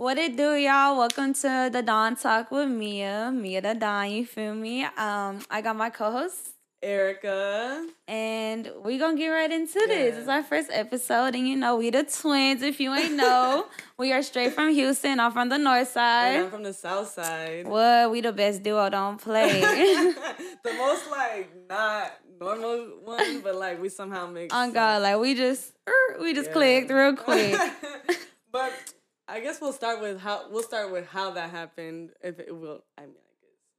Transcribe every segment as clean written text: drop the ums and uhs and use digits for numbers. What it do, y'all? Welcome to The Don Talk with Mia. Mia Da Don, you feel me? I got my co-host, Erica. And we gonna get right into this. It's our first episode, and you know, we the twins, if you ain't know. We are straight from Houston. I'm from the north side. And I'm from the south side. What? We the best duo, don't play. The most, like, not normal one, but, like, we somehow mix. On God, like, we just clicked real quick. But I guess we'll start with how that happened. If it will, I mean,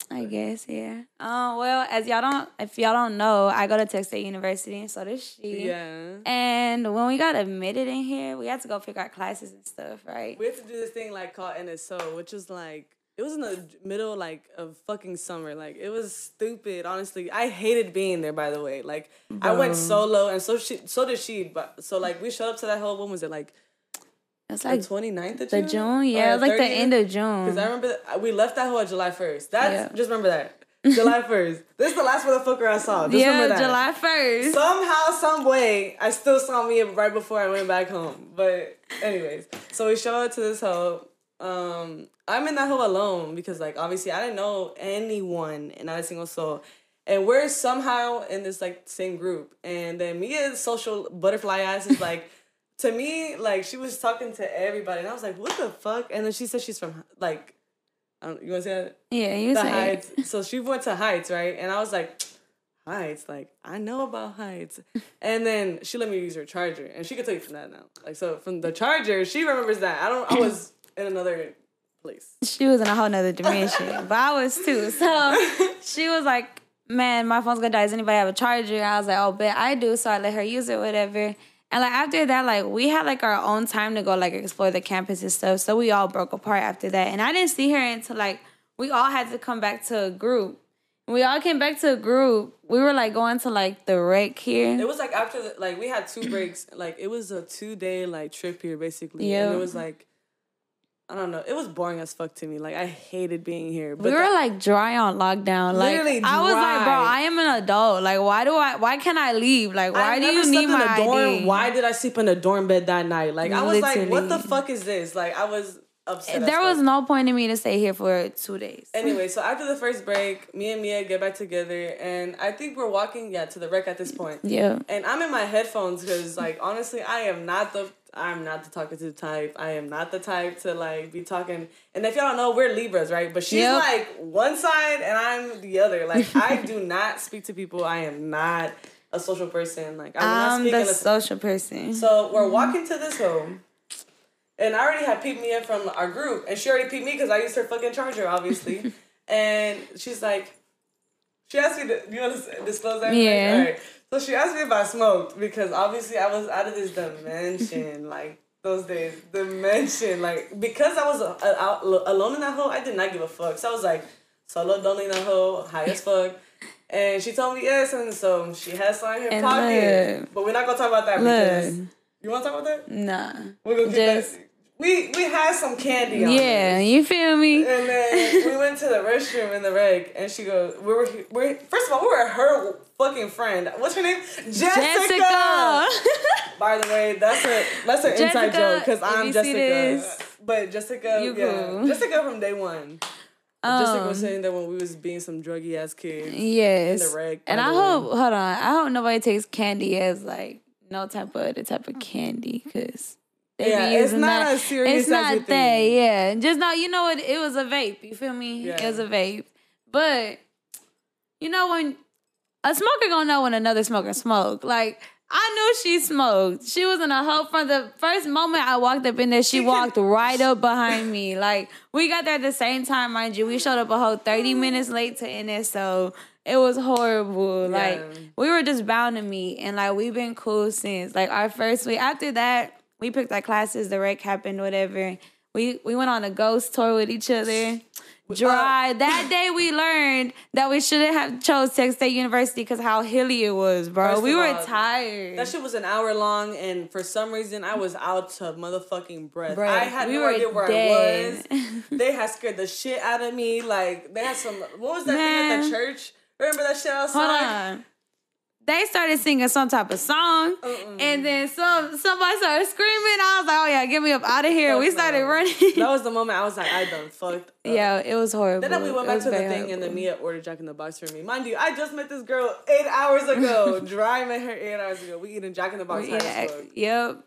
I guess, yeah. Well, if y'all don't know, I go to Texas State University, and so does she. Yeah. And when we got admitted in here, we had to go pick our classes and stuff, right? We had to do this thing like called NSO, which was like, it was in the middle like of fucking summer. Like, it was stupid, honestly. I hated being there, by the way. Like, I went solo, and so did she. But so, like, we showed up to that whole, when was it, like, it's like the 29th of June? Yeah, like the end of June. Because I remember we left that whole July 1st. Just remember that. July 1st. This is the last motherfucker I saw. Just remember that. July 1st. Somehow, some way, I still saw me right before I went back home. But anyways, so we showed up to this hoe. I'm in that hoe alone because, like, obviously I didn't know anyone and not a single soul. And we're somehow in this, like, same group. And then Mia's social butterfly ass is like, to me, like, she was talking to everybody, and I was like, what the fuck? And then she said she's from, like, you want to say that? Yeah, you say Heights. So she went to Heights, right? And I was like, Heights? Like, I know about Heights. And then she let me use her charger, and she could take from that now. Like, so from the charger, she remembers that. I was in another place. She was in a whole nother dimension, but I was too. So she was like, man, my phone's going to die. Does anybody have a charger? And I was like, oh, bet I do. So I let her use it, whatever. And, like, after that, like, we had, like, our own time to go, like, explore the campus and stuff. So we all broke apart after that. And I didn't see her until, like, we all had to come back to a group. When we all came back to a group, we were, like, going to, like, the rec here. It was, like, after, like, we had 2 breaks. Like, it was a 2-day, like, trip here, basically. Yeah. And it was, like, I don't know. It was boring as fuck to me. Like, I hated being here. But we were, like, dry on lockdown. Like, literally dry. I was like, bro, I am an adult. Like, why can't I leave? Like, why do you need my ID? Why did I sleep in a dorm bed that night? Like, I was like, what the fuck is this? Like, I was upset. There was no point in me to stay here for 2 days. Anyway, so after the first break, me and Mia get back together. And I think we're walking, to the rec at this point. Yeah. And I'm in my headphones because, like, honestly, I'm not the talkative type. I am not the type to, like, be talking. And if y'all don't know, we're Libras, right? But she's, like, one side and I'm the other. Like, I do not speak to people. I am not a social person. Like, I'm not a social person. So we're walking to this home. And I already had peeped Mia from our group. And she already peeped me because I used her fucking charger, obviously. And she's like, she asked me, do you want to disclose that? Yeah. All right. So she asked me if I smoked because obviously I was out of this dimension, like, those days. Dimension. Like, because I was alone in that hole, I did not give a fuck. So I was like, solo, lonely in that hole, high as fuck. And she told me yes, and so she has something in her pocket. Look, but we're not going to talk about that because... You want to talk about that? Nah. We're going to get that... We had some candy on. Yeah, you feel me? And then we went to the restroom in the reg, and she goes, first of all, we were her fucking friend. What's her name? Jessica! By the way, that's an inside joke, because I'm Jessica. But Jessica, Jessica from day one. Jessica was saying that when we was being some druggy-ass kids. Yes. In the reg. And I hope nobody takes candy as, like, no type of other type of candy, because... it's not as serious as you think. Yeah, just now, you know, it was a vape. You feel me? Yeah. It was a vape. But, you know, when a smoker gonna know when another smoker smoked. Like, I knew she smoked. She was in a hole from the first moment I walked up in there. She walked right up behind me. Like, we got there at the same time, mind you. We showed up a whole 30 minutes late to NSO. It was horrible. Yeah. Like, we were just bound to meet. And, like, we've been cool since. Like, our first week. After that... we picked our classes, the rec happened, whatever. We went on a ghost tour with each other. Dry. That day we learned that we shouldn't have chose Texas State University because how hilly it was, bro. We were tired. That shit was an hour long, and for some reason, I was out of motherfucking breath. I had no idea where I was. They had scared the shit out of me. Like, they had some... What was that thing at the church? Remember that shit outside? Hold on. They started singing some type of song, and then somebody started screaming. I was like, oh, yeah, get me up out of here. We started running. That was the moment I was like, I done fucked up. Yeah, it was horrible. Then we went back to the thing, and then Mia ordered Jack in the Box for me. Mind you, I just met this girl 8 hours ago. Dry met her 8 hours ago. We eating Jack in the Box. Yep.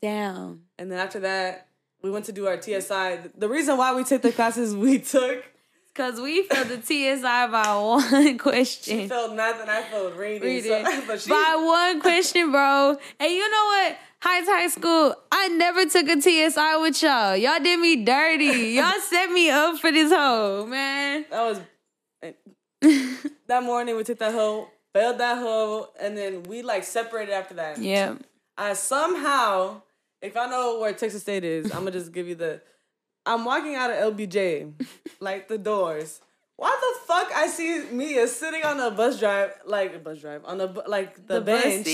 Down. And then after that, we went to do our TSI. The reason why we took the classes we took... Because we failed the TSI by one question. She failed math and I failed reading. So, but by one question, bro. And you know what? Heights High School, I never took a TSI with y'all. Y'all did me dirty. Y'all set me up for this hoe, man. That morning we took that hoe, failed that hoe, and then we separated after that. Yeah. I somehow, if I know where Texas State is, I'm going to just give you the... I'm walking out of LBJ, the doors. Why the fuck I see Mia sitting on a bus drive, on the bench.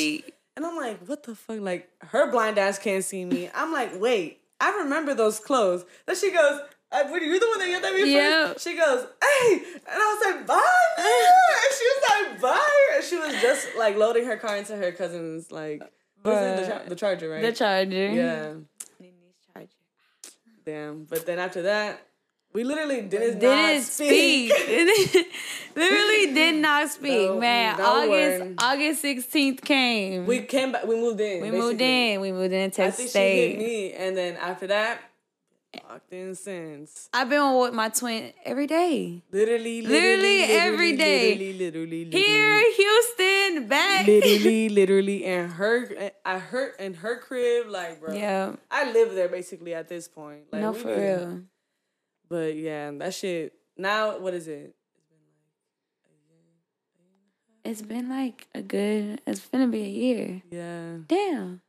And I'm like, what the fuck? Her blind ass can't see me. I'm like, wait, I remember those clothes. Then she goes, were you the one that yelled at me first? She goes, hey. And I was like, bye, Mia. And she was like, bye. And she was just, loading her car into her cousin's, the Charger, right? The Charger. Yeah. Damn, but then after that, we literally did not speak. Literally did not speak, no, man. August 16th came. We came back. We moved in. We moved in Texas State. She hit me, and then after that, locked in since. I've been with my twin every day. Literally every day. Here, Houston, back. Literally, and her crib, bro. Yeah. I live there basically at this point. No, for real. But yeah, that shit. Now, what is it? It's been it's gonna be a year. Yeah. Damn.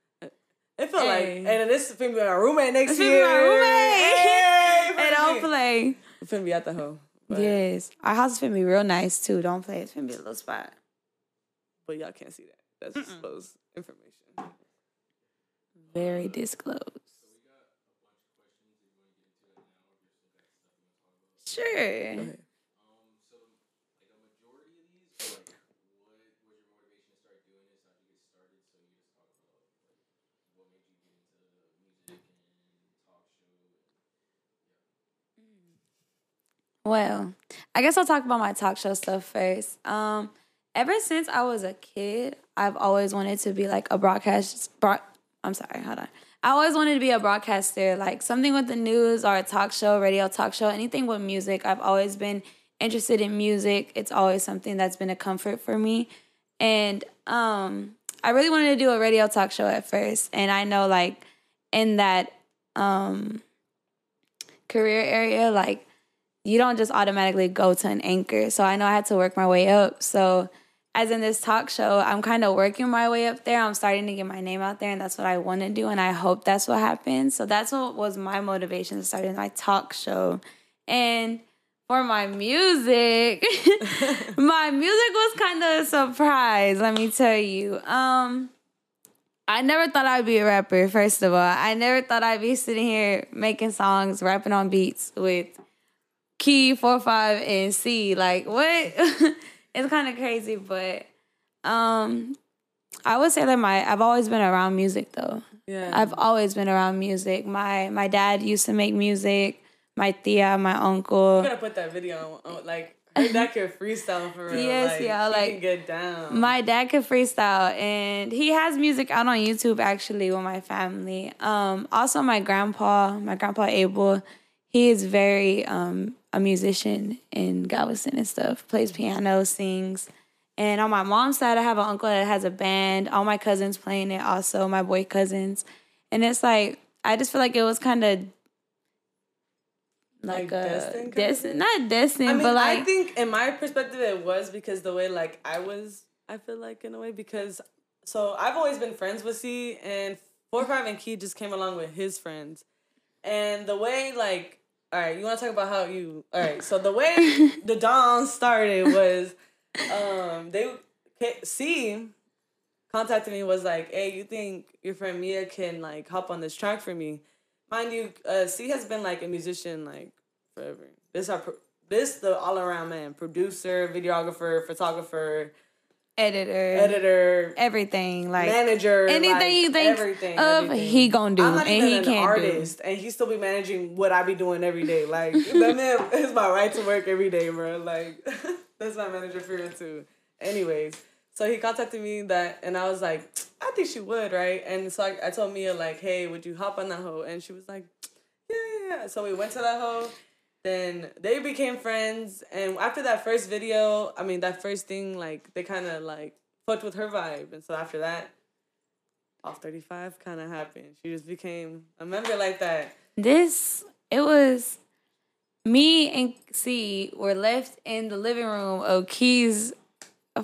It felt and then this is finna be our roommate next year. It's finna be our roommate. Hey, don't play. It's finna be at the home. Yes. Our house is finna be real nice, too. Don't play. It's finna be a little spot. But y'all can't see that. That's exposed information. Very disclosed. Sure. Okay. Well, I guess I'll talk about my talk show stuff first. Ever since I was a kid, I've always wanted to be I always wanted to be a broadcaster, something with the news or a talk show, radio talk show, anything with music. I've always been interested in music. It's always something that's been a comfort for me. And I really wanted to do a radio talk show at first. And I know, in that career area, you don't just automatically go to an anchor. So I know I had to work my way up. So as in this talk show, I'm kind of working my way up there. I'm starting to get my name out there, and that's what I want to do, and I hope that's what happens. So that's what was my motivation to start my talk show. And for my music, my music was kind of a surprise, let me tell you. I never thought I'd be a rapper, first of all. I never thought I'd be sitting here making songs, rapping on beats with... Key 4, 5 and C, what? It's kind of crazy, but I would say that I've always been around music though. Yeah, I've always been around music. My dad used to make music. My tia, my uncle. You gotta put that video on. Her dad can freestyle for real. Yes, y'all. He can get down. My dad can freestyle, and he has music out on YouTube actually with my family. Also my grandpa Abel. He is very a musician in Galveston and stuff. Plays piano, sings. And on my mom's side, I have an uncle that has a band. All my cousins playing it also, my boy cousins. And it's I just feel it was kind of destined. I mean, but I think in my perspective it was because the way I feel I've always been friends with C, and 4, 5 and Key just came along with his friends. And the way all right, you want to talk about how you... All right, so the way the Don started was... C contacted me, was like, hey, you think your friend Mia can, hop on this track for me? Mind you, C has been, a musician, forever. This the all-around man. Producer, videographer, photographer, editor, everything, like manager, anything he thinks of, he gonna do. I'm not even an artist, and he still be managing what I be doing every day. Like that man is my right to work every day, bro. Like that's my manager fear too. Anyways, so he contacted me that, and I was like, I think she would, right? And so I told Mia like, hey, would you hop on that hoe? And she was like, yeah. So we went to that hoe. Then they became friends, and after that first video, I mean, that first thing, like, they kind of, like, fucked with her vibe, and so after that, Off 35 kind of happened. She just became a member like that. It was, me and C were left in the living room of Key's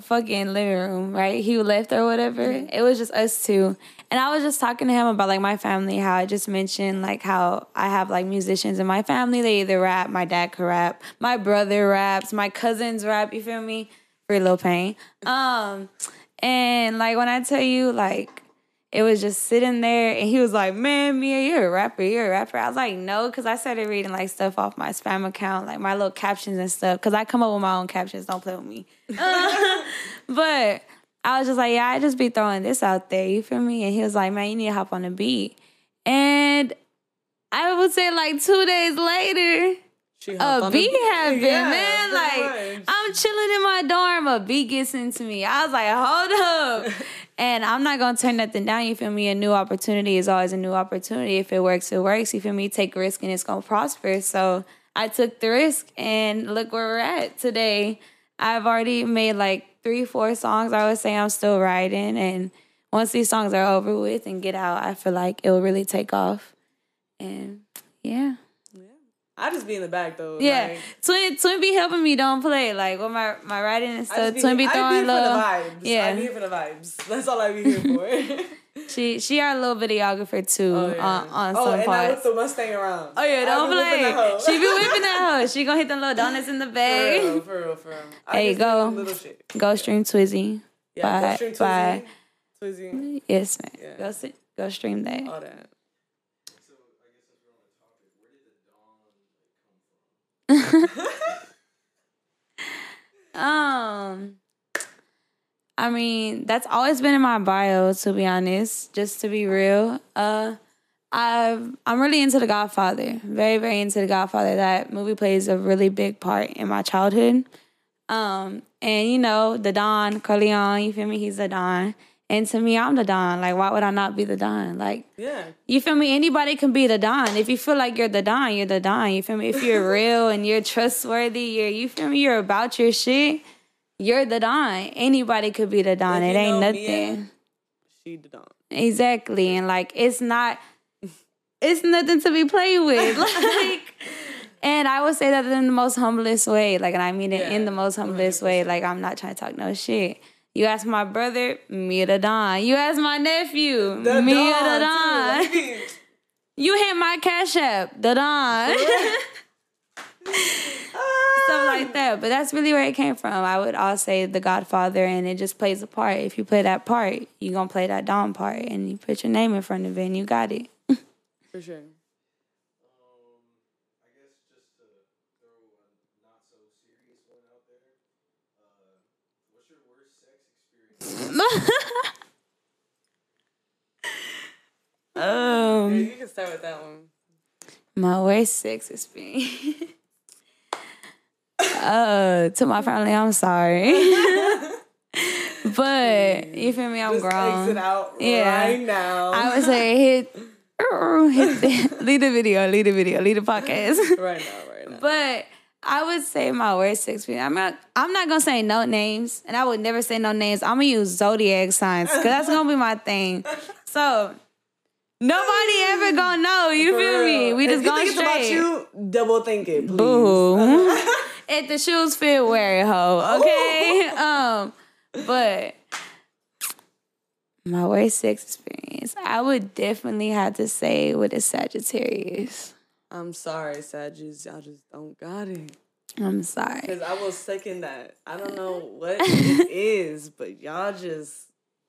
fucking living room, right? He left or whatever. Mm-hmm. It was just us two, and I was just talking to him about, like, my family, how I just mentioned, like, how I have, like, musicians in my family. They either rap, my dad could rap, my brother raps, my cousins rap, you feel me? Free Lil Pain. And, like, when I tell you, like, it was just sitting there, and he was like, man, Mia, you're a rapper. I was like, no, because I started reading, like, stuff off my spam account, like, my little captions and stuff, because I come up with my own captions, don't play with me. But I was just like, yeah, I just be throwing this out there, you feel me? And he was like, man, you need to hop on the beat. And I would say, like, 2 days later, a beat happened, yeah, man. Like, much. I'm chilling in my dorm, a beat gets into me. I was like, hold up. And I'm not going to turn nothing down, you feel me? A new opportunity is always a new opportunity. If it works, it works, you feel me? Take risk, and it's going to prosper. So I took the risk, and look where we're at today. I've already made, like, 3-4 songs. I would say I'm still writing. And once these songs are over with and get out, I feel like it'll really take off. And yeah. I just be in the back though. Yeah. Like, Twin be helping me don't play. Like with my writing and stuff. Twin be throwing little. I be here for the vibes. That's all I be here for. She our little videographer too. Oh, yeah. on some parts. I whip the Mustang around. Oh yeah, don't play. She be whipping that hoe. She gonna hit them little donuts in the bag. For real. There you go. Little shit. Go stream Twizzy. Yeah. Bye. Go stream Twizzy. Twizzy. Yes, man. Yeah. Go stream that. All that. I mean, that's always been in my bio, to be honest, just to be real. I'm really into The Godfather, very, very into The Godfather. That movie plays a really big part in my childhood. And, you know, the Don, Corleone, you feel me? He's the Don. And to me, I'm the Don. Like, why would I not be the Don? Like, yeah. You feel me? Anybody can be the Don. If you feel like you're the Don, you're the Don. You feel me? If you're real and you're trustworthy, you feel me? You're about your shit, you're the Don. Anybody could be the Don. It ain't nothing. Mia, she the Don. Exactly. And, like, it's nothing to be played with. Like, and I would say that in the most humblest way. Like, and I mean it in the most humblest way. Like, I'm not trying to talk no shit. You ask my brother, me the Don. You ask my nephew, me the Don. Too. You hit my Cash App, the Don. Stuff like that. But that's really where it came from. I would all say The Godfather, and it just plays a part. If you play that part, you're going to play that Don part, and you put your name in front of it, and you got it. For sure. You can start with that one. My worst sex experience. To my family, I'm sorry. But you feel me? I'm just grown. Exit out right now. I would say hit leave the podcast right now. But I would say my worst experience. I'm not going to say no names, and I would never say no names. I'm going to use zodiac signs, because that's going to be my thing. So, nobody ever going to know. You feel me? We just going straight. If you think it's about you, double think it, please. Boo. If the shoes fit, wear it, hoe. Okay? But my worst sex experience, I would definitely have to say with a Sagittarius. I'm sorry, Sagittarius. Y'all just don't got it. I'm sorry. Because I will second that. I don't know what it is, but y'all just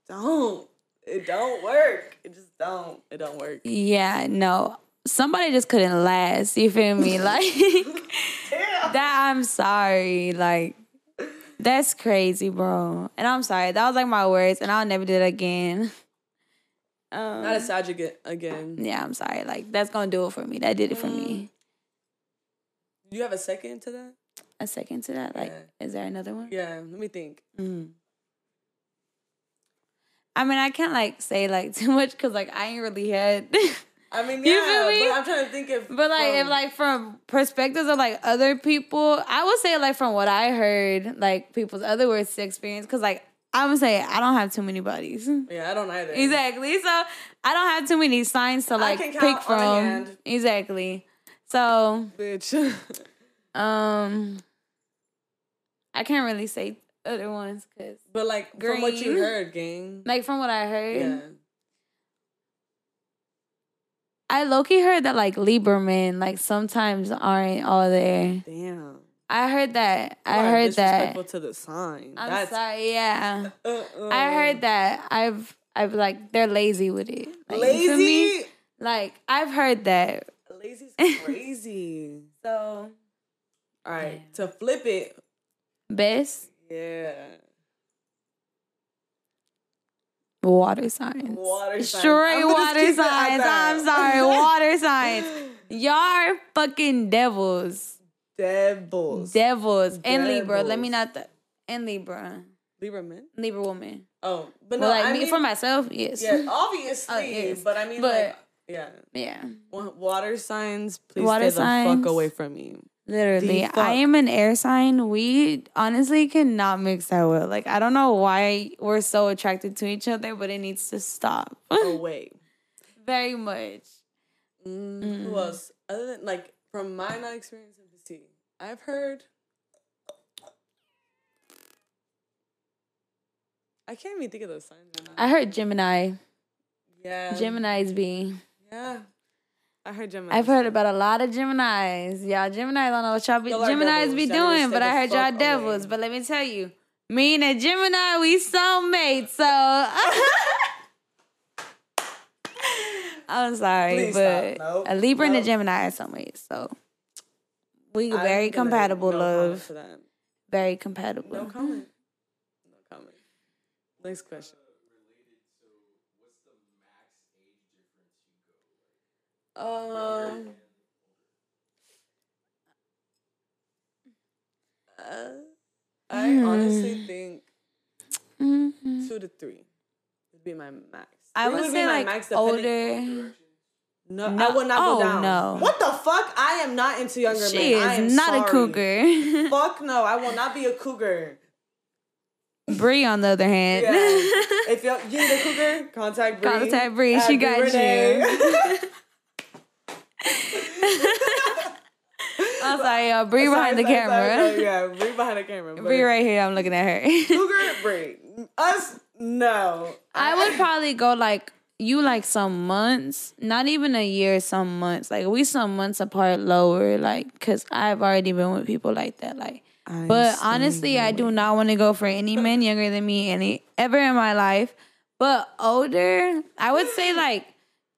don't. It don't work. It just don't. It don't work. Yeah, no. Somebody just couldn't last. You feel me? Like, that I'm sorry. Like, That's crazy, bro. And I'm sorry. That was like my words, and I'll never do that again. Not a Sajid again. Yeah, I'm sorry. Like, that's going to do it for me. That did it for me. You have a second to that? A second to that? Like, is there another one? Yeah, let me think. I mean, I can't, like, say, like, too much because, like, I ain't really had... I mean, yeah, you feel me? But I'm trying to think if... But, like, if, like, from perspectives of, like, other people, I would say, like, from what I heard, like, people's other words to experience, because, like, I would say I don't have too many buddies. Yeah, I don't either. Exactly. So, I don't have too many signs to, like, pick from. On hand. Exactly. So... Bitch. I can't really say... other ones, cause but like green, from what you heard, gang. Like from what I heard, yeah. I low-key heard that like Lieberman, like sometimes aren't all there. Damn, I heard that. I heard disrespectful that. To the sign. I'm sorry. Yeah, I heard that. I've like they're lazy with it. Like, lazy. To me, like I've heard that. Lazy's crazy. So, all right, to flip it, best. Yeah. Water science. Water science. Straight water science. I'm sorry. Water science. Y'all are fucking devils. Devils. And Libra. Let me not... and Libra. Libra men? Libra woman. Oh. But no, like, I mean... for myself, yes. Yeah, obviously. Yes. But I mean, like... Yeah. Yeah. Water signs, please stay the fuck away from me. Literally, I am an air sign. We honestly cannot mix that well. Like, I don't know why we're so attracted to each other, but it needs to stop. Away. Very much. Who else? Other than, like, from my not experience of the sea, I've heard... I can't even think of those signs. I heard Gemini. Yeah. Gemini's B. Yeah. I heard Gemini. I've heard about a lot of Geminis. Y'all Geminis, I don't know what y'all be, Geminis be doing, but I heard y'all devils. Away. But let me tell you, me and a Gemini, we soulmates, so... I'm sorry, please but nope, a Libra and a Gemini are soulmates, so... We very compatible, love. Very compatible. No comment. No comment. Next question. I honestly think 2 to 3 would be my max. I would say like max older. No, I would not go down. No. What the fuck? I am not into younger men. She is not a cougar. Fuck no, I will not be a cougar. Bree, on the other hand, yeah. If you need a cougar, contact Bree. Contact Bree. She got you. I'm sorry, y'all. Bree behind the camera. Yeah, Bree behind the camera. Bree right here. I'm looking at her. Cougar, Bree. Us, no. I would probably go like you, like some months, not even a year. Some months, like we some months apart, lower, like because I've already been with people like that, like. But honestly, I do not want to go for any men younger than me any ever in my life. But older, I would say like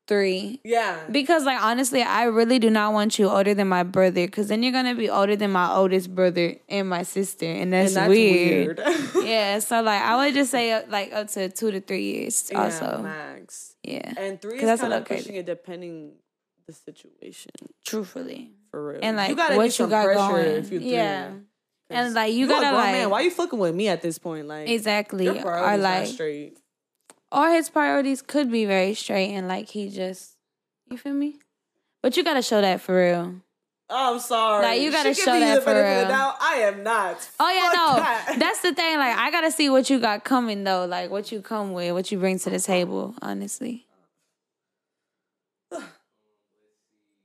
3. Yeah. Because like honestly, I really do not want you older than my brother, because then you're gonna be older than my oldest brother and my sister, and that's weird. Yeah. So like, I would just say like up to 2 to 3 years. Yeah, also max. Yeah. And 3 is kind of pushing it, depending the situation. Truthfully. For real. And like you gotta what you got going. If you yeah. And like you gotta like, man, why you fucking with me at this point? Like exactly, your priorities not straight, or his priorities could be very straight, and like he just, you feel me? But you gotta show that for real. I'm sorry, like you gotta show that for real. Now I am not. Oh yeah, no, that's the thing. Like I gotta see what you got coming though, like what you come with, what you bring to the table. Honestly.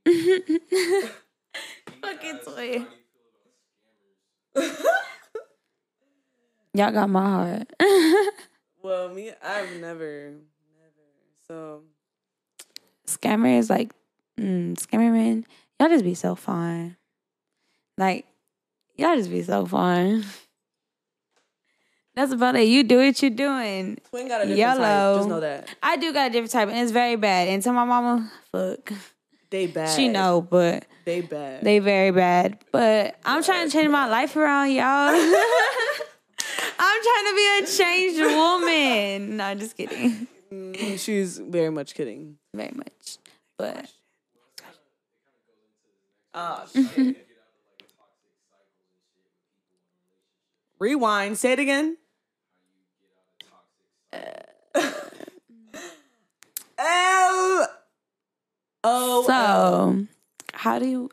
Fucking sweet. Y'all got my heart. Well, me, I've never. So, scammer is like, scammer man. Y'all just be so fine. Like, y'all just be so fine. That's about it. You do what you're doing. Twin got a different type. Just know that. I do got a different type, and it's very bad. And to my mama, fuck. They bad. She know, but... They bad. They very bad. But I'm trying to change my life around, y'all. I'm trying to be a changed woman. No, just kidding. She's very much kidding. Very much. But shit. Rewind. Say it again. L-O-L. So, how do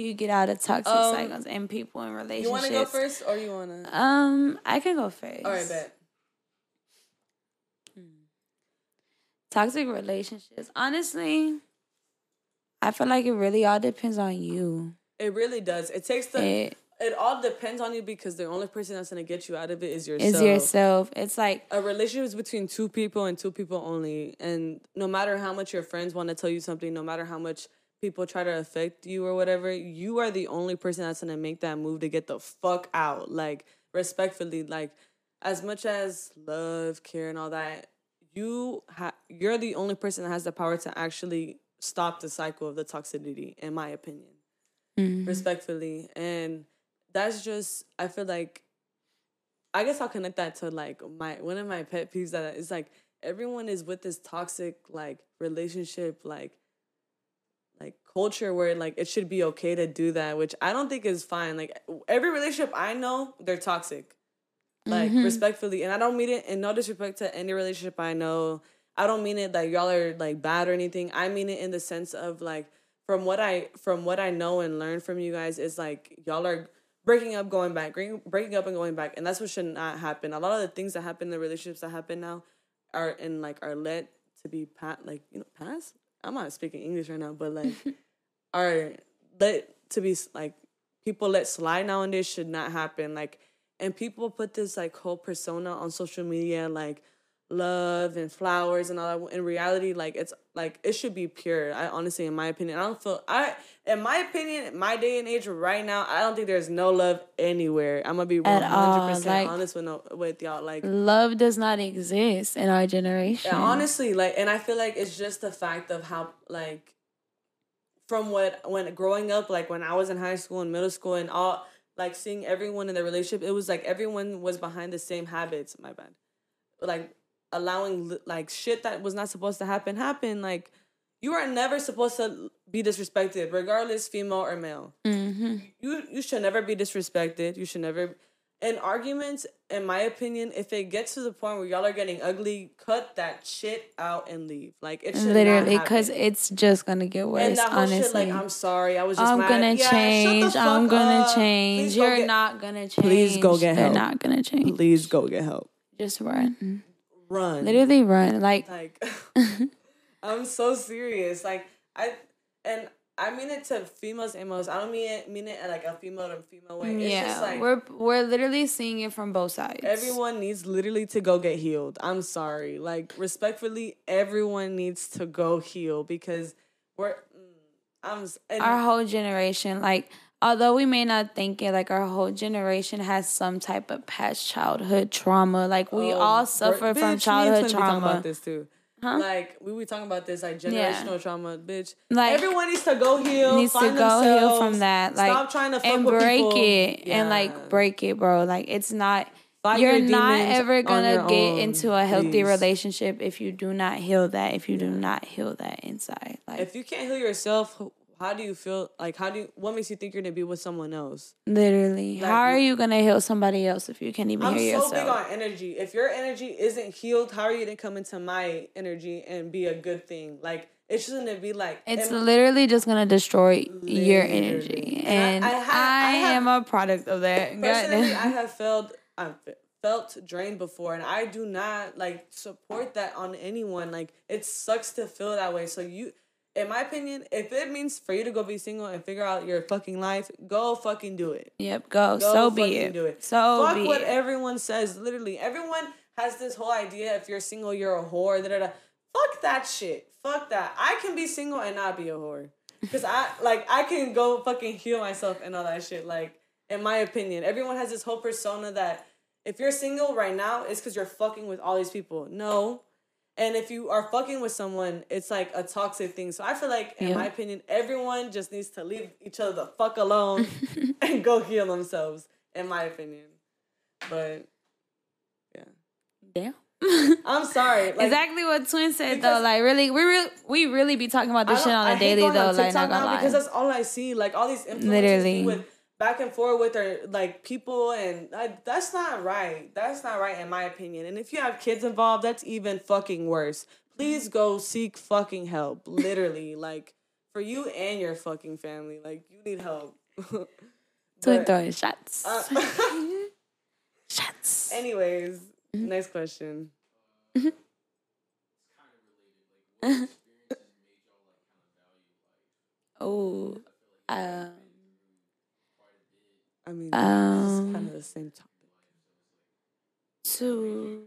you get out of toxic cycles and people in relationships? You want to go first, or you want to? I can go first. All right, bet. Toxic relationships. Honestly, I feel like it really all depends on you. It really does. It takes the. It all depends on you, because the only person that's going to get you out of it is yourself. Is yourself. It's like a relationship is between two people and two people only. And no matter how much your friends want to tell you something, no matter how much people try to affect you or whatever, you are the only person that's going to make that move to get the fuck out. Like, respectfully, like, as much as love, care, and all that, you're the only person that has the power to actually stop the cycle of the toxicity, in my opinion. Mm-hmm. Respectfully. And that's just, I feel like, I guess I'll connect that to, like, one of my pet peeves that is, like, everyone is with this toxic, like, relationship, like culture where, like, it should be okay to do that, which I don't think is fine. Like, every relationship I know, they're toxic. Like, mm-hmm. Respectfully. And I don't mean it, and no disrespect to any relationship I know. I don't mean it like y'all are, like, bad or anything. I mean it in the sense of, like, from what I know and learn from you guys is, like, y'all are breaking up and going back, and that's what should not happen. A lot of the things that happen, the relationships that happen now, are led to be past. I'm not speaking English right now, but, like, are led to be, like, people let slide nowadays. Should not happen. Like, and people put this, like, whole persona on social media, like, love and flowers and all that. In reality, like, it's like it should be pure. I honestly, in my opinion, in my day and age right now, I don't think there's no love anywhere. I'm gonna be 100% honest with y'all. Like, love does not exist in our generation. And honestly, like, and I feel like it's just the fact of how, like, when growing up, like, when I was in high school and middle school and all, like, seeing everyone in their relationship, it was like everyone was behind the same habits. My bad. Like, allowing, like, shit that was not supposed to happen. Like, you are never supposed to be disrespected, regardless, female or male. Mm-hmm. You should never be disrespected. You should never. In arguments, in my opinion, if it gets to the point where y'all are getting ugly, cut that shit out and leave. Like, it should literally, because it's just gonna get worse. And that whole honestly, shit, like, I'm sorry, I was just. I'm mad. Gonna yeah, change. I'm gonna up. Change. Go You're get... not gonna change. Please go get help. They're not gonna change. Please go get help. Just run. Mm-hmm. Run. Literally run. Like I'm so serious. Like, I mean it to females and males. I don't mean it in, like, a female to female way. It's just like we're literally seeing it from both sides. Everyone needs literally to go get healed. I'm sorry. Like, respectfully, everyone needs to go heal, because our whole generation, like, although we may not think it, like, our whole generation has some type of past childhood trauma. Like, we all suffer from childhood trauma. We talking about this too. Huh? Like, we were talking about this, like, generational trauma, bitch. Like, everyone needs to go heal. Needs to go heal from that. Like, stop trying to fuck with people. Break it, bro. Like, it's not. You're not ever gonna get into a healthy relationship if you do not heal that. If you do not heal that inside, like, if you can't heal yourself. How do you feel? Like, what makes you think you're going to be with someone else? Literally. Like, how are you going to heal somebody else if you can't even heal yourself? I'm so big on energy. If your energy isn't healed, how are you going to come into my energy and be a good thing? Like, it shouldn't be like... It's literally just going to destroy your energy. And I am a product of that. Personally, I have felt drained before, and I do not, like, support that on anyone. Like, it sucks to feel that way. So you... In my opinion, if it means for you to go be single and figure out your fucking life, go fucking do it. Yep, go so be it. Do it. So fuck be what it. Everyone says. Literally, everyone has this whole idea: if you're single, you're a whore. Da, da, da. Fuck that shit. Fuck that. I can be single and not be a whore, because I can go fucking heal myself and all that shit. Like, in my opinion, everyone has this whole persona that if you're single right now, it's because you're fucking with all these people. No. And if you are fucking with someone, it's like a toxic thing. So I feel like, in my opinion, everyone just needs to leave each other the fuck alone and go heal themselves, in my opinion. But damn. I'm sorry. Like, exactly what Twin said though. Like really, we really be talking about this shit on a daily though. Like not gonna lie, because that's all I see. Like all these influencers literally with back and forth with their like people, and that's not right. That's not right in my opinion. And if you have kids involved, that's even fucking worse. Please go seek fucking help. Literally, like for you and your fucking family. Like you need help. Twin throwing shots. Shots. Anyways. Mm-hmm. Nice question. Mm-hmm. Oh, I mean, it's kind of the same topic. So, I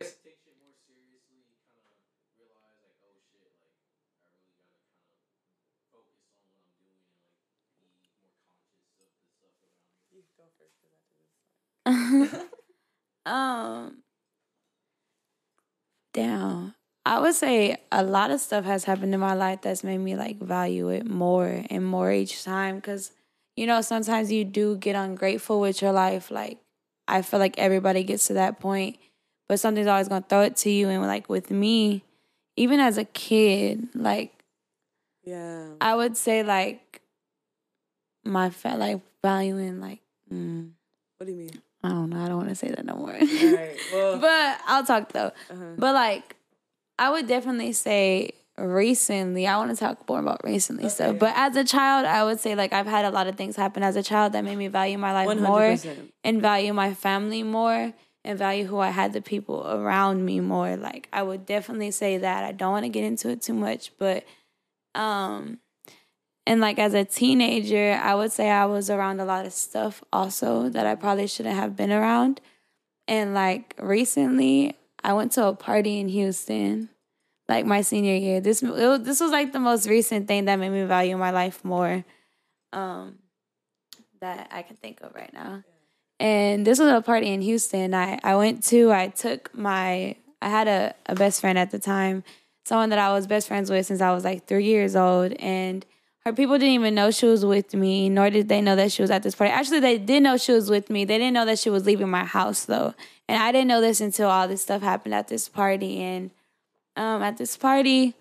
guess take shit more seriously. Kind of realize, like, oh shit, like I really gotta kind of focus on what I'm doing and like be more conscious of the stuff around me. You can go first. Damn. I would say a lot of stuff has happened in my life that's made me like value it more and more each time, because you know sometimes you do get ungrateful with your life. Like I feel like everybody gets to that point, but something's always gonna throw it to you. And like with me, even as a kid, like yeah, I would say like my like valuing like what do you mean? I don't know. I don't want to say that no more. All right, well. But I'll talk, though. Uh-huh. But, like, I would definitely say recently. I want to talk more about recently stuff. Yeah. But as a child, I would say, like, I've had a lot of things happen as a child that made me value my life 100%. More and value my family more and value who I had, the people around me more. Like, I would definitely say that. I don't want to get into it too much. But, and, like, as a teenager, I would say I was around a lot of stuff also that I probably shouldn't have been around. And, like, recently, I went to a party in Houston, like, my senior year. This was, like, the most recent thing that made me value my life more that I can think of right now. And this was a party in Houston I went to. I had a best friend at the time, someone that I was best friends with since I was, like, 3 years old. And her people didn't even know she was with me, nor did they know that she was at this party. Actually, they did know she was with me. They didn't know that she was leaving my house, though. And I didn't know this until all this stuff happened at this party. And at this party,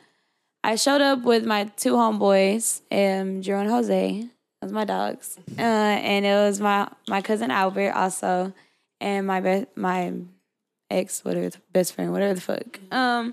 I showed up with my two homeboys, Drew and Jose. That was my dogs. And it was my cousin Albert also, and my ex, best friend, whatever the fuck.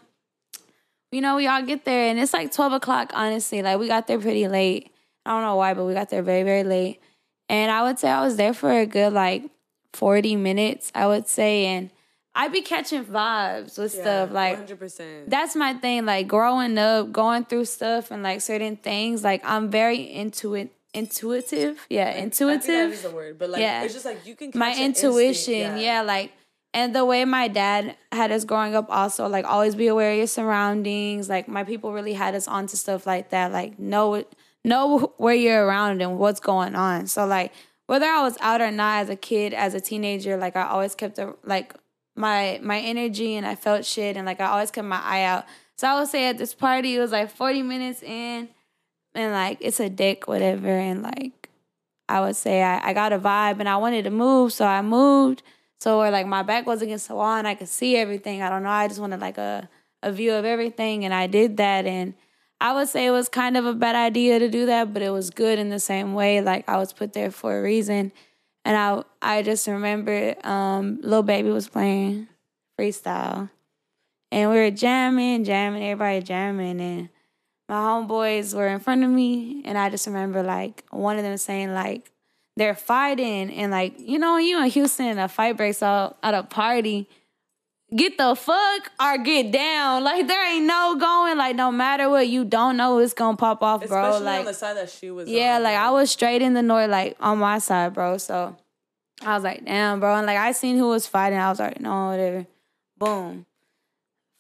You know, we all get there, and it's like 12 o'clock, honestly. Like, we got there pretty late. I don't know why, but we got there very, very late. And I would say I was there for a good, like, 40 minutes, I would say. And I be catching vibes with stuff. Like, 100%. That's my thing. Like, growing up, going through stuff and, like, certain things. Like, I'm very intuitive. Yeah, intuitive. I think that is the word. But, like, it's just, like, you can catch my intuition, like. And the way my dad had us growing up also, like, always be aware of your surroundings. Like, my people really had us onto stuff like that. Like, know where you're around and what's going on. So, like, whether I was out or not as a kid, as a teenager, like, I always kept, my energy, and I felt shit. And, like, I always kept my eye out. So, I would say at this party, it was, like, 40 minutes in. And, like, it's a dick, whatever. And, like, I would say I got a vibe and I wanted to move, so I moved. So, or, like, my back was against the wall and I could see everything. I don't know. I just wanted, like, a view of everything, and I did that. And I would say it was kind of a bad idea to do that, but it was good in the same way. Like, I was put there for a reason. And I just remember Lil Baby was playing freestyle. And we were jamming, everybody jamming. And my homeboys were in front of me. And I just remember, like, one of them saying, like, they're fighting, and, like, you know, you in Houston and a fight breaks out at a party, get the fuck or get down. Like, there ain't no going. Like, no matter what, you don't know it's gonna pop off, bro. Especially like, on the side that she was on. Yeah, like, I was straight in the north, like, on my side, bro. So, I was like, damn, bro. And, like, I seen who was fighting. I was like, no, whatever. Boom.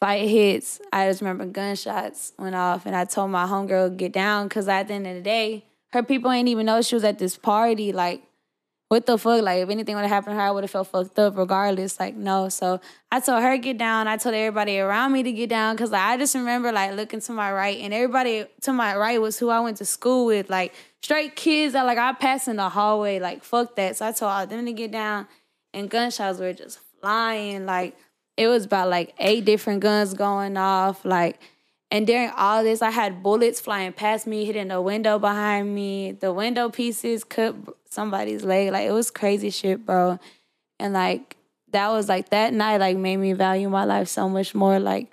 Fight hits. I just remember gunshots went off, and I told my homegirl, get down, because at the end of the day, her people ain't even know she was at this party. Like, what the fuck? Like, if anything would have happened to her, I would have felt fucked up regardless. Like, no. So I told her, get down. I told everybody around me to get down. Because, like, I just remember, like, looking to my right. And everybody to my right was who I went to school with. Like, straight kids that, like, I passed in the hallway. Like, fuck that. So I told all of them to get down. and gunshots were just flying. Like, it was about, like, 8 different guns going off, like... And during all this, I had bullets flying past me, hitting the window behind me. The window pieces cut somebody's leg. Like, it was crazy shit, bro. And, like, that was, like, that night, like, made me value my life so much more. Like,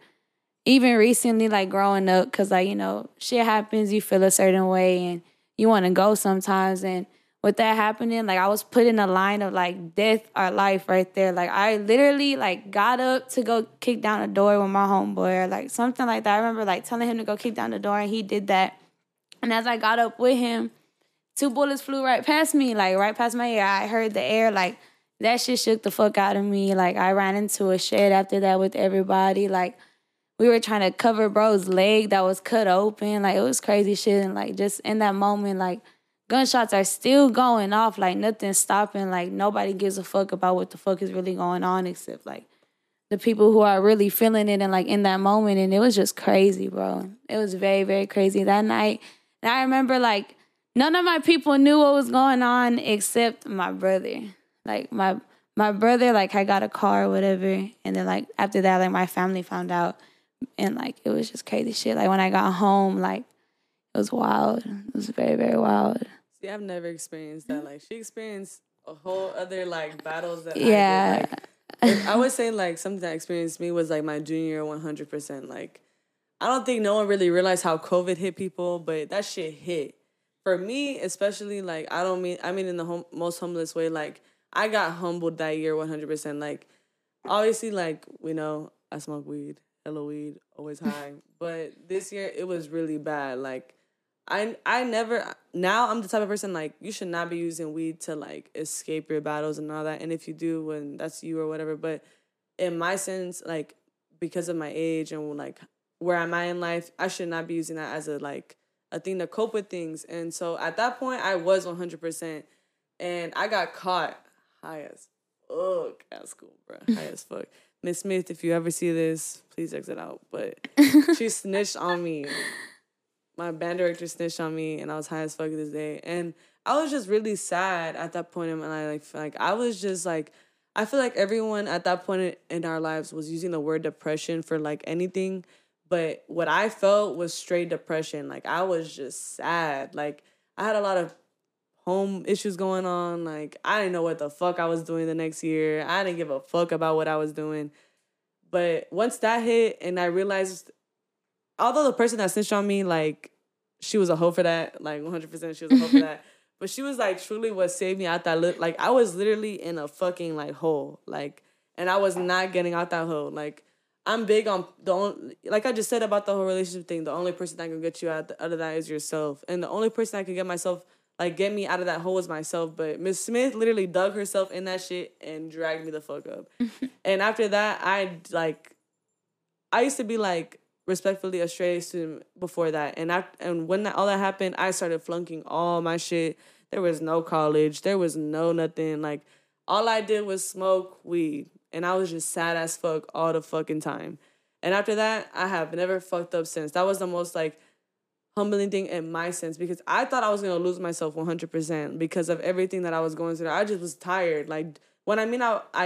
even recently, like, growing up, because, like, you know, shit happens. You feel a certain way, and you want to go sometimes. And with that happening, like, I was put in a line of, like, death or life right there. Like, I literally, like, got up to go kick down a door with my homeboy or, like, something like that. I remember, like, telling him to go kick down the door, and he did that. And as I got up with him, 2 bullets flew right past me, like, right past my ear. I heard the air, like, that shit shook the fuck out of me. Like, I ran into a shed after that with everybody. Like, we were trying to cover bro's leg that was cut open. Like, it was crazy shit. And, like, just in that moment, like, gunshots are still going off, like, nothing's stopping. Like, nobody gives a fuck about what the fuck is really going on except, like, the people who are really feeling it and, like, in that moment. And it was just crazy, bro. It was very, very crazy that night. And I remember, like, none of my people knew what was going on except my brother. Like, my brother, like, I got a car or whatever. And then, like, after that, like, my family found out. And, like, it was just crazy shit. Like, when I got home, like, it was wild. It was very, very wild. See, I've never experienced that. Like, she experienced a whole other, like, battles that I did. Like, I would say, like, something that experienced me was, like, my junior 100%. Like, I don't think no one really realized how COVID hit people, but that shit hit. For me, especially, like, I mean in the most humblest way, like, I got humbled that year 100%. Like, obviously, like, we know I smoke weed. Hello, weed. Always high. But this year, it was really bad. Like, I never, now I'm the type of person, like, you should not be using weed to, like, escape your battles and all that. And if you do, when that's you or whatever. But in my sense, like, because of my age and, like, where am I in life, I should not be using that as a, like, a thing to cope with things. And so at that point, I was 100%. And I got caught high as fuck at school, bro. High as fuck. Miss Smith, if you ever see this, please exit out. But she snitched on me. My band director snitched on me, and I was high as fuck this day. And I was just really sad at that point in my life. Like, I was just, like, I feel like everyone at that point in our lives was using the word depression for, like, anything. But what I felt was straight depression. Like, I was just sad. Like, I had a lot of home issues going on. Like, I didn't know what the fuck I was doing the next year. I didn't give a fuck about what I was doing. But once that hit and I realized... Although the person that snitched on me, like, she was a hoe for that. Like, 100% she was a hoe for that. But she was, like, truly what saved me out that... Like, I was literally in a fucking, like, hole. Like, and I was not getting out that hole. Like, I'm big on... Like I just said about the whole relationship thing, the only person that can get you out of that is yourself. And the only person that can get myself... Like, get me out of that hole is myself. But Miss Smith literally dug herself in that shit and dragged me the fuck up. And after that, I used to be, like... respectfully a straight student before that, and when all that happened, I started flunking all my shit. There was no college, there was no nothing. Like, all I did was smoke weed, and I was just sad as fuck all the fucking time. And after that, I have never fucked up since. That was the most, like, humbling thing in my sense, because I thought I was gonna lose myself 100% because of everything that I was going through. I just was tired. Like, when I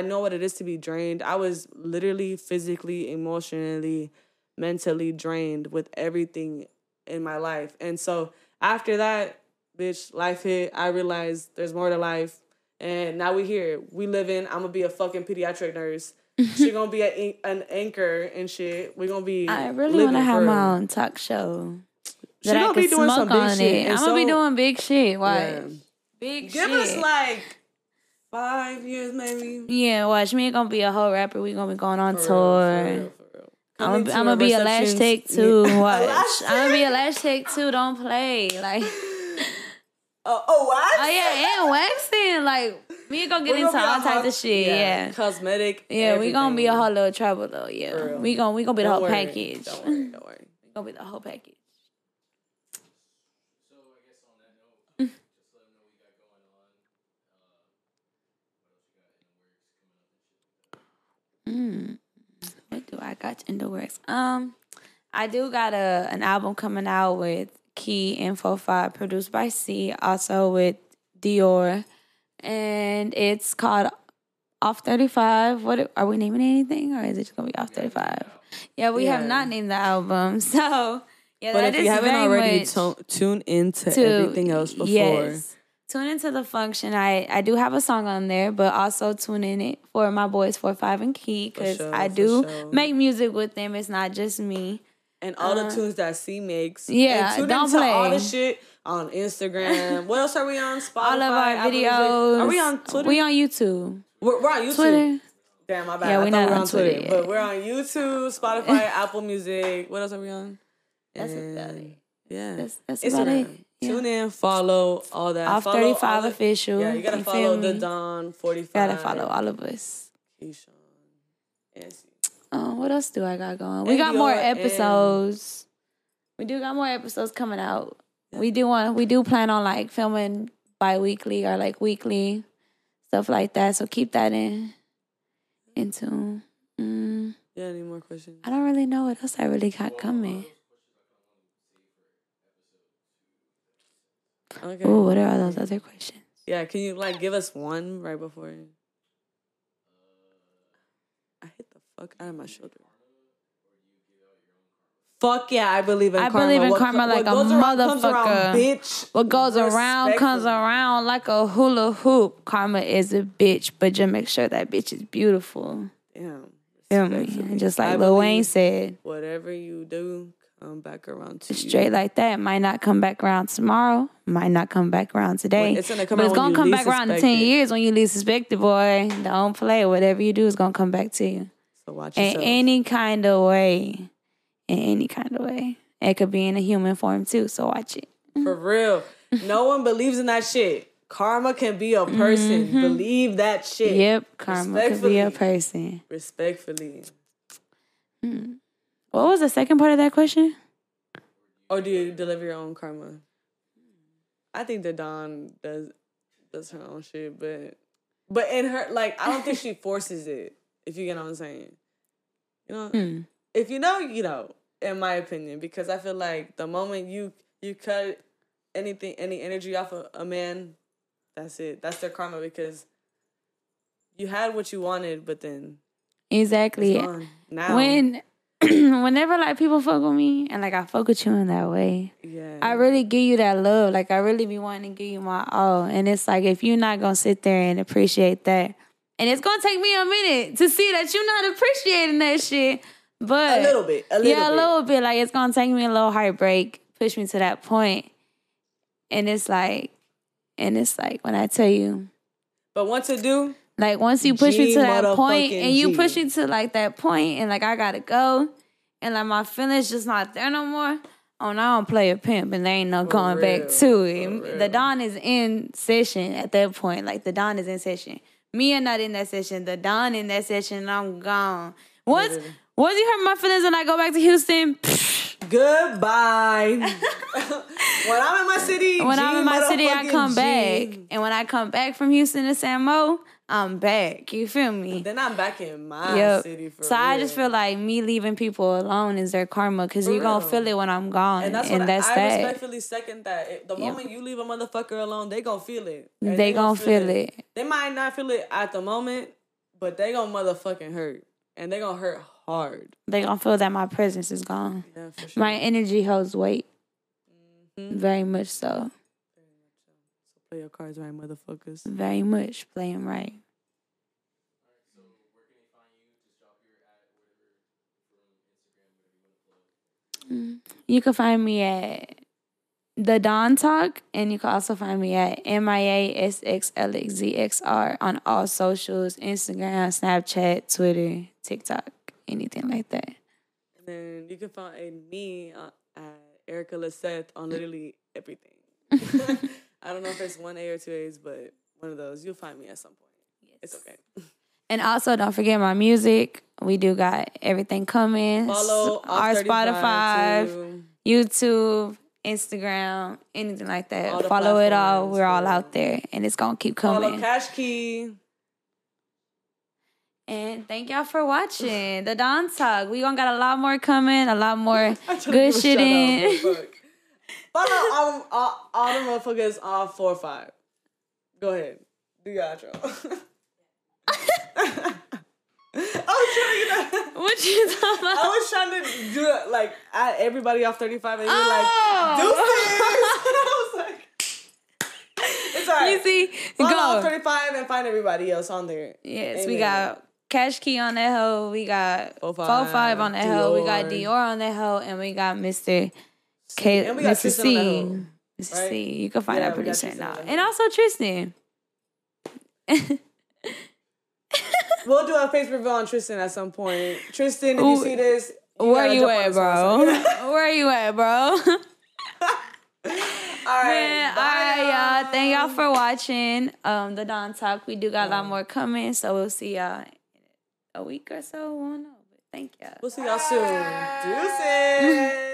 know what it is to be drained. I was literally physically, emotionally, mentally drained with everything in my life. And so after that, bitch, life hit. I realized there's more to life, and now we here. We living. I'm gonna be a fucking pediatric nurse. She gonna be an anchor and shit. We gonna be. I really wanna have my own talk show. She gonna be doing some big shit. I'm gonna be doing big shit. Why? Big shit. Give us like 5 years, maybe. Yeah, watch me. Gonna be a whole rapper. We gonna be going on tour. I'm gonna be a lash tech too. Watch. I'm gonna be a lash tech too. Don't play. Like, what? Oh yeah, and waxing. Like, we gonna get into all types of shit. Yeah, cosmetic. Yeah, everything. We gonna be a whole little trouble though. Yeah, we gonna be the whole package. Don't worry. We gonna be the whole package. So I guess on that note, just let them know we got going on. What else you got in the works coming up and shit? What do I got in the works? I do got an album coming out with Key and 45, produced by C, also with Dior, and it's called Off 35. What are we naming anything, or is it just gonna be Off 35? Yeah, we have not named the album. So yeah, but that if is you haven't already tune into everything else before. Yes. Tune into The Function. I do have a song on there, but also tune in it for my boys 4, 5, and Key, because I do make music with them. It's not just me. And all the tunes that C makes. Yeah, and don't play. All the shit on Instagram. What else are we on? Spotify. All of our videos. Are we on Twitter? We on YouTube. We're on YouTube. Twitter. Damn, my bad. Yeah, I thought we were on Twitter. But we're on YouTube, Spotify, Apple Music. What else are we on? That's about it. Yeah. That's about it. Yeah. Tune in, follow, all that. Off 35 official. Yeah, you gotta follow The Don 45. Gotta follow all of us. Keyshawn. What else do I got going? We got more episodes. We do got more episodes coming out. We do plan on like filming bi-weekly or like weekly, stuff like that. So keep that in tune. Yeah, any more questions? I don't really know what else I really got coming. Okay. Oh, what are those other questions? Yeah, can you like give us one right before? I hit the fuck out of my shoulder. Fuck yeah, I believe in karma. I believe in karma like a motherfucker. What goes around comes around like a hula hoop. Karma is a bitch, but just make sure that bitch is beautiful. Damn. Feel me? Just like Lil Wayne said. Whatever you do, come back around to you. Straight like that. Might not come back around tomorrow. Might not come back around today. But it's going to come back around in 10 years when you least suspect it, boy. Don't play. Whatever you do is going to come back to you. So watch yourself. In any kind of way. In any kind of way. It could be in a human form too, so watch it. For real. No one believes in that shit. Karma can be a person. Mm-hmm. Believe that shit. Yep, karma can be a person. Respectfully. What was the second part of that question? Or do you deliver your own karma? I think that Dawn does her own shit, but in her, like, I don't think she forces it, if you get what I'm saying. You know? If you know, you know, in my opinion, because I feel like the moment you cut any energy off of a man, that's it. That's their karma, because you had what you wanted, but then exactly it's gone. Now whenever like people fuck with me and like I fuck with you in that way, yeah, I really give you that love. Like I really be wanting to give you my all, and it's like if you're not gonna sit there and appreciate that, and it's gonna take me a minute to see that you're not appreciating that shit. But a little bit. Like, it's going to take me a little heartbreak, push me to that point. And it's like, when I tell you. But once it do. Like, once you push me to that point, and you push me to, like, that point, and, like, I got to go, and, like, my feelings just not there no more. Oh, and I don't play a pimp, and there ain't no going back to it. The Don is in session at that point. Like, the Don is in session. Me are not in that session. The Don in that session, and I'm gone. Once you hurt my feelings and I go back to Houston, goodbye. When I'm in my city, I come back. And when I come back from Houston to San Mo, I'm back. You feel me? Then I'm back in my city for real. I just feel like me leaving people alone is their karma, because you're going to feel it when I'm gone. And that's that. I respectfully second that. The moment you leave a motherfucker alone, they going to feel it. They going to feel it. They might not feel it at the moment, but they going to motherfucking hurt. And they going to hurt hard. They gonna feel that my presence is gone. Yeah, for sure. My energy holds weight. Mm-hmm. Very much so. Very much so. So play your cards right, motherfuckers. Very much. Play them right. Alright, so where can they find you? Just drop your ad, whatever, Instagram, whatever you want to plug. You can find me at The Don Talk, and you can also find me at MIASXLXZXR on all socials: Instagram, Snapchat, Twitter, TikTok. Anything like that. And then you can find me at Erica Lissette on literally everything. I don't know if it's 1A or 2A's, but one of those. You'll find me at some point. Yes. It's okay. And also, don't forget my music. We do got everything coming. Follow our Spotify, too. YouTube, Instagram, anything like that. Follow it all. We're all out there. And it's going to keep coming. Follow Cash Key. And thank y'all for watching The Don Talk. We gonna got a lot more coming, a lot more good shit in. Follow all the motherfuckers on 4, 5. Go ahead, do your outro. I was trying to get that. What you talking about? I was trying to do it like at everybody off 35 and you're like, deuces. And I was like, it's all right. Easy. Go off 35 and find everybody else on there. Yes, amen. We got Cash Key on that hoe. We got 45 on that hoe. We got Dior on that hoe. And we got Mr. K. And we got Mr. C. Mr. Right? C. You can find that producer now. And also Tristan. We'll do a Facebook video on Tristan at some point. Tristan, if you see this, where you at, bro? All right, man, all right, y'all. Thank y'all for watching The Don Talk. We do got a lot more coming, so we'll see y'all in a week or so. I don't know, but thank y'all. We'll see y'all soon. Deuces.